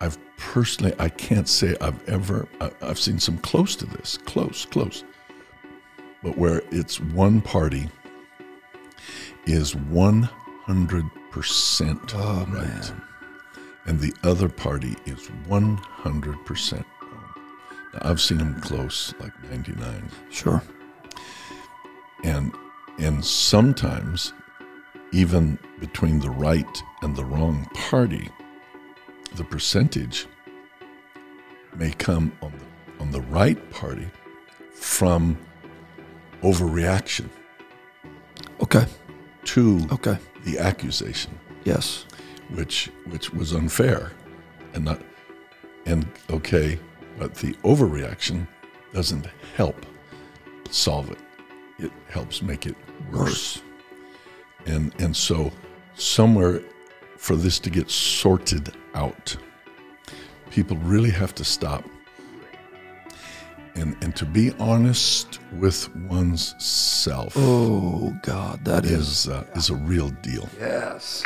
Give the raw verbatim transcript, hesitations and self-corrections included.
I've personally, I can't say I've ever, I've seen some close to this, close, close. But where it's one party is one hundred percent oh, right. Man. And the other party is one hundred percent wrong. Now, I've seen them close, like ninety-nine. Sure. And and sometimes, even between the right and the wrong party, the percentage may come on the, on the right party from overreaction. Okay. To okay. the accusation. Yes. Which which was unfair, and not and okay, but the overreaction doesn't help solve it. It helps make it worse. worse. And and so somewhere for this to get sorted out, people really have to stop and and to be honest with one's self. Oh God, that is is, uh, is a real deal. Yes.